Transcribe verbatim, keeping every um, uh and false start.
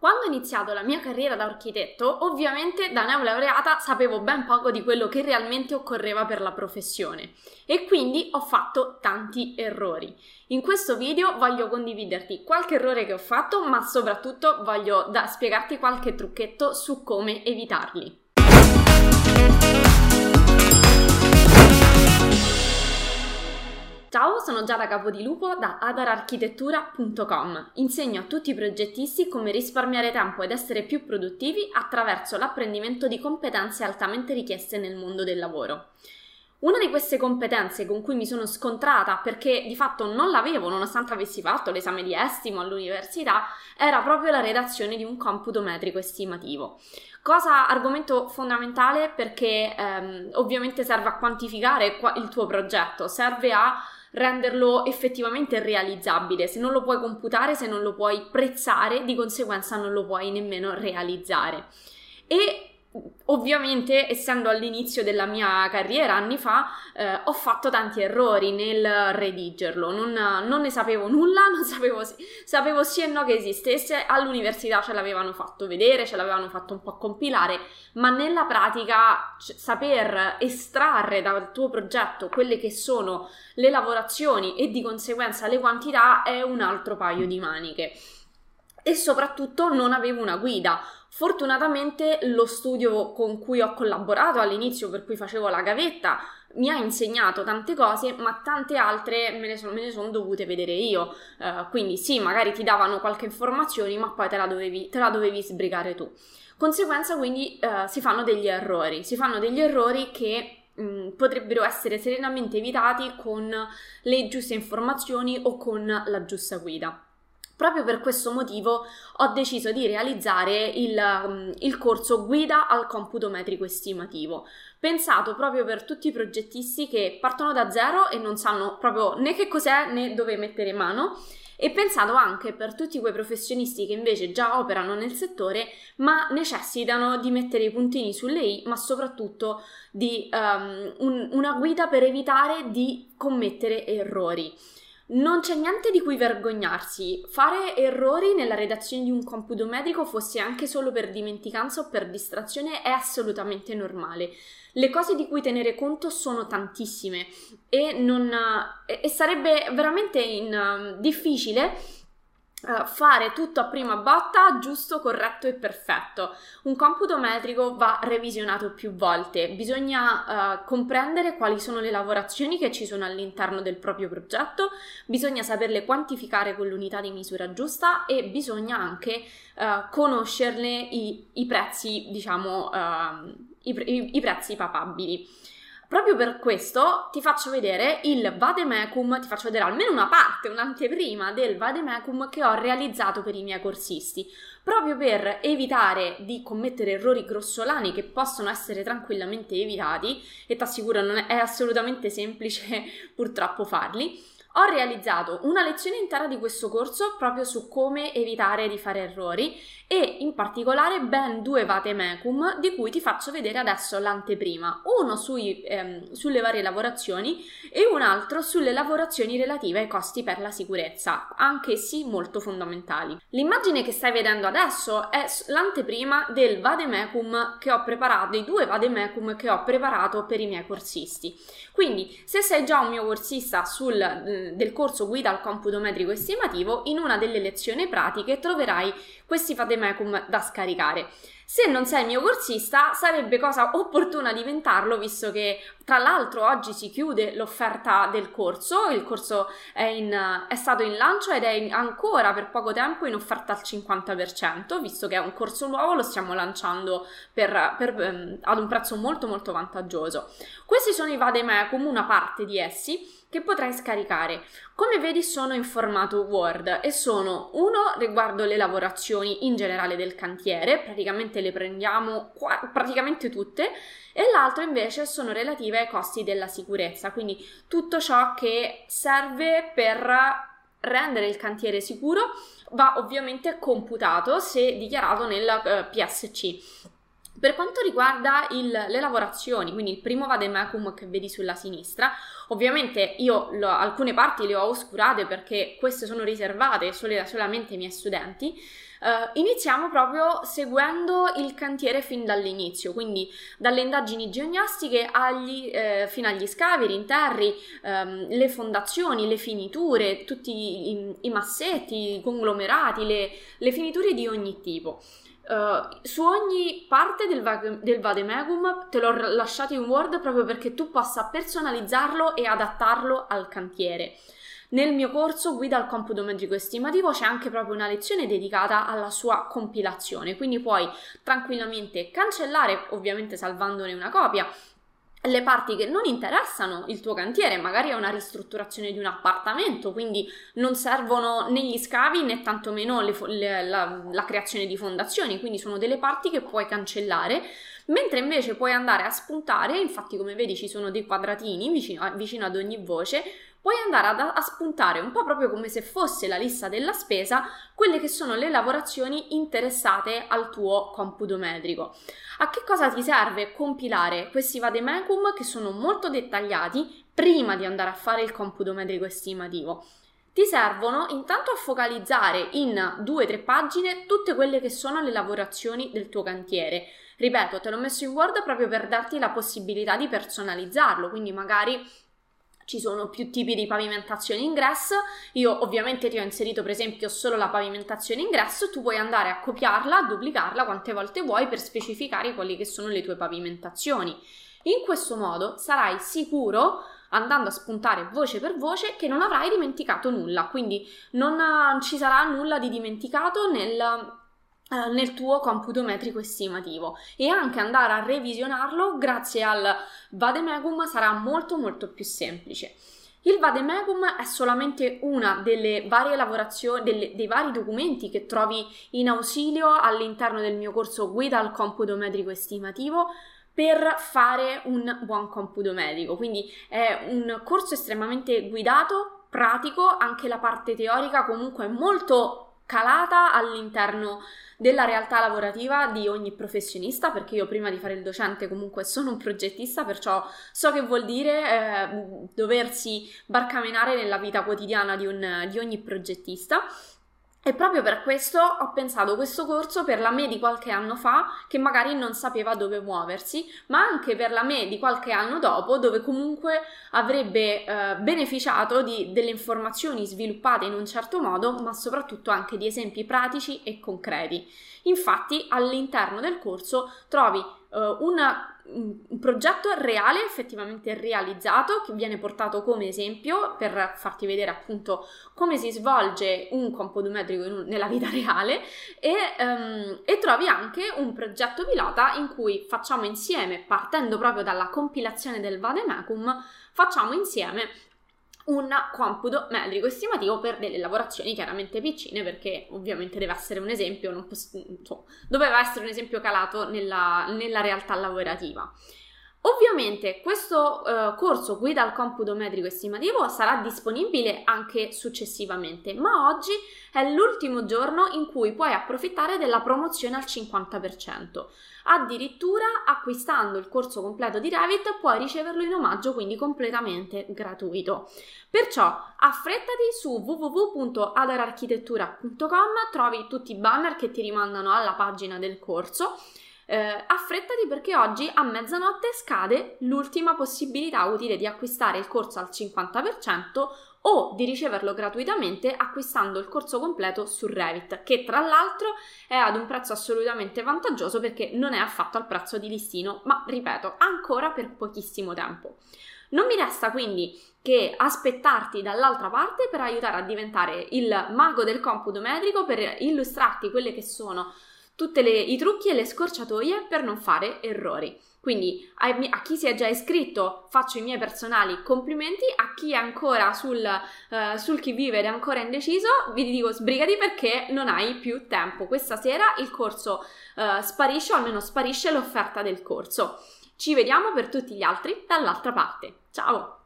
Quando ho iniziato la mia carriera da architetto, ovviamente da neolaureata sapevo ben poco di quello che realmente occorreva per la professione e quindi ho fatto tanti errori. In questo video voglio condividerti qualche errore che ho fatto, ma soprattutto voglio da- spiegarti qualche trucchetto su come evitarli. Ciao, sono Giada Capodilupo da adararchitettura punto com. Insegno a tutti i progettisti come risparmiare tempo ed essere più produttivi attraverso l'apprendimento di competenze altamente richieste nel mondo del lavoro. Una di queste competenze con cui mi sono scontrata, perché di fatto non l'avevo nonostante avessi fatto l'esame di estimo all'università, era proprio la redazione di un computo metrico estimativo. Cosa, argomento fondamentale perché ehm, ovviamente serve a quantificare il tuo progetto, serve a renderlo effettivamente realizzabile. Se non lo puoi computare, se non lo puoi prezzare, di conseguenza non lo puoi nemmeno realizzare. E ovviamente, essendo all'inizio della mia carriera anni fa, eh, ho fatto tanti errori nel redigerlo, non, non ne sapevo nulla, non sapevo, sapevo sì e no che esistesse, all'università ce l'avevano fatto vedere, ce l'avevano fatto un po' compilare, ma nella pratica saper estrarre dal tuo progetto quelle che sono le lavorazioni e di conseguenza le quantità è un altro paio di maniche. E soprattutto non avevo una guida. Fortunatamente lo studio con cui ho collaborato all'inizio, per cui facevo la gavetta, mi ha insegnato tante cose, ma tante altre me ne sono, me ne sono dovute vedere io. Uh, quindi sì, magari ti davano qualche informazione, ma poi te la dovevi, te la dovevi sbrigare tu. Conseguenza quindi uh, si fanno degli errori, si fanno degli errori che potrebbero essere serenamente evitati con le giuste informazioni o con la giusta guida. Proprio per questo motivo ho deciso di realizzare il, il corso Guida al computo metrico estimativo, pensato proprio per tutti i progettisti che partono da zero e non sanno proprio né che cos'è né dove mettere mano, e pensato anche per tutti quei professionisti che invece già operano nel settore ma necessitano di mettere i puntini sulle i, ma soprattutto di um, un, una guida per evitare di commettere errori. Non c'è niente di cui vergognarsi, fare errori nella redazione di un computo metrico, fosse anche solo per dimenticanza o per distrazione, è assolutamente normale. Le cose di cui tenere conto sono tantissime e, non, e sarebbe veramente in, difficile Uh, fare tutto a prima botta, giusto, corretto e perfetto. Un computo metrico va revisionato più volte, bisogna uh, comprendere quali sono le lavorazioni che ci sono all'interno del proprio progetto, bisogna saperle quantificare con l'unità di misura giusta e bisogna anche uh, conoscerne i, i prezzi, diciamo, uh, i, i, i prezzi papabili. Proprio per questo ti faccio vedere il vademecum, ti faccio vedere almeno una parte, un'anteprima del vademecum che ho realizzato per i miei corsisti, proprio per evitare di commettere errori grossolani che possono essere tranquillamente evitati, e ti assicuro non è assolutamente semplice purtroppo farli. Ho realizzato una lezione intera di questo corso proprio su come evitare di fare errori e in particolare ben due vademecum di cui ti faccio vedere adesso l'anteprima, uno sui, ehm, sulle varie lavorazioni e un altro sulle lavorazioni relative ai costi per la sicurezza, anch'essi molto fondamentali. L'immagine che stai vedendo adesso è l'anteprima del vademecum che ho preparato, dei due vademecum che ho preparato per i miei corsisti. Quindi se sei già un mio corsista sul del corso Guida al computo metrico estimativo, in una delle lezioni pratiche troverai questi vademecum da scaricare. Se non sei mio corsista, sarebbe cosa opportuna diventarlo, visto che tra l'altro oggi si chiude l'offerta del corso. Il corso è, in, è stato in lancio ed è in, ancora per poco tempo in offerta al cinquanta per cento, visto che è un corso nuovo, lo stiamo lanciando per, per, ad un prezzo molto molto vantaggioso. Questi sono i vademecum, una parte di essi, che potrai scaricare. Come vedi sono in formato Word e sono uno riguardo le lavorazioni in generale del cantiere, praticamente le prendiamo qua, praticamente tutte, e l'altro invece sono relative ai costi della sicurezza, quindi tutto ciò che serve per rendere il cantiere sicuro va ovviamente computato se dichiarato nel P S C. Per quanto riguarda il, le lavorazioni, quindi il primo vademecum che vedi sulla sinistra, ovviamente io lo, alcune parti le ho oscurate perché queste sono riservate solo, solamente ai miei studenti, Uh, iniziamo proprio seguendo il cantiere fin dall'inizio, quindi dalle indagini geognostiche agli, eh, fino agli scavi, i rinterri, ehm, le fondazioni, le finiture, tutti i, i massetti, i conglomerati, le, le finiture di ogni tipo. Uh, su ogni parte del, va- del vademecum te l'ho lasciato in Word proprio perché tu possa personalizzarlo e adattarlo al cantiere. Nel mio corso Guida al computo metrico estimativo c'è anche proprio una lezione dedicata alla sua compilazione, quindi puoi tranquillamente cancellare, ovviamente salvandone una copia, le parti che non interessano il tuo cantiere. Magari è una ristrutturazione di un appartamento, quindi non servono né gli scavi né tantomeno le, le, la, la creazione di fondazioni, quindi sono delle parti che puoi cancellare, mentre invece puoi andare a spuntare. Infatti, come vedi, ci sono dei quadratini vicino, vicino ad ogni voce. Puoi andare ad, a spuntare un po' proprio come se fosse la lista della spesa quelle che sono le lavorazioni interessate al tuo computo metrico. A che cosa ti serve compilare questi vademecum, che sono molto dettagliati, prima di andare a fare il computo metrico estimativo? Ti servono intanto a focalizzare in due o tre pagine tutte quelle che sono le lavorazioni del tuo cantiere. Ripeto, te l'ho messo in Word proprio per darti la possibilità di personalizzarlo, quindi magari ci sono più tipi di pavimentazione ingresso. Io ovviamente ti ho inserito per esempio solo la pavimentazione ingresso, tu puoi andare a copiarla, a duplicarla quante volte vuoi per specificare quali che sono le tue pavimentazioni. In questo modo sarai sicuro, andando a spuntare voce per voce, che non avrai dimenticato nulla, quindi non ci sarà nulla di dimenticato nel... nel tuo computo metrico estimativo, e anche andare a revisionarlo grazie al vademecum sarà molto molto più semplice. Il vademecum è solamente una delle varie lavorazioni, delle, dei vari documenti che trovi in ausilio all'interno del mio corso Guida al computo metrico estimativo per fare un buon computo metrico. Quindi è un corso estremamente guidato, pratico, anche la parte teorica comunque è molto calata all'interno della realtà lavorativa di ogni professionista, perché io prima di fare il docente comunque sono un progettista, perciò so che vuol dire eh, doversi barcamenare nella vita quotidiana di, un, di ogni progettista. E proprio per questo ho pensato questo corso per la me di qualche anno fa, che magari non sapeva dove muoversi, ma anche per la me di qualche anno dopo, dove comunque avrebbe eh, beneficiato di delle informazioni sviluppate in un certo modo, ma soprattutto anche di esempi pratici e concreti. Infatti all'interno del corso trovi eh, una un progetto reale, effettivamente realizzato, che viene portato come esempio per farti vedere appunto come si svolge un computo metrico un, nella vita reale, e, um, e trovi anche un progetto pilota in cui facciamo insieme, partendo proprio dalla compilazione del vademecum, facciamo insieme un computo metrico estimativo per delle lavorazioni chiaramente piccine, perché ovviamente deve essere un esempio, non posso, insomma, doveva essere un esempio calato nella, nella realtà lavorativa. Ovviamente questo eh, corso Guida al computo metrico estimativo sarà disponibile anche successivamente, ma oggi è l'ultimo giorno in cui puoi approfittare della promozione al cinquanta per cento. Addirittura, acquistando il corso completo di Revit, puoi riceverlo in omaggio, quindi completamente gratuito. Perciò affrettati su w w w punto adararchitettura punto com, trovi tutti i banner che ti rimandano alla pagina del corso. Eh, affrettati, perché oggi a mezzanotte scade l'ultima possibilità utile di acquistare il corso al cinquanta per cento o di riceverlo gratuitamente acquistando il corso completo su Revit, che tra l'altro è ad un prezzo assolutamente vantaggioso, perché non è affatto al prezzo di listino, ma ripeto, ancora per pochissimo tempo. Non mi resta quindi che aspettarti dall'altra parte per aiutare a diventare il mago del computo metrico, per illustrarti quelle che sono tutti i trucchi e le scorciatoie per non fare errori. Quindi a, a chi si è già iscritto faccio i miei personali complimenti, a chi è ancora sul, uh, sul chi vive ed è ancora indeciso vi dico sbrigati, perché non hai più tempo. Questa sera il corso uh, sparisce, o almeno sparisce l'offerta del corso. Ci vediamo per tutti gli altri dall'altra parte. Ciao!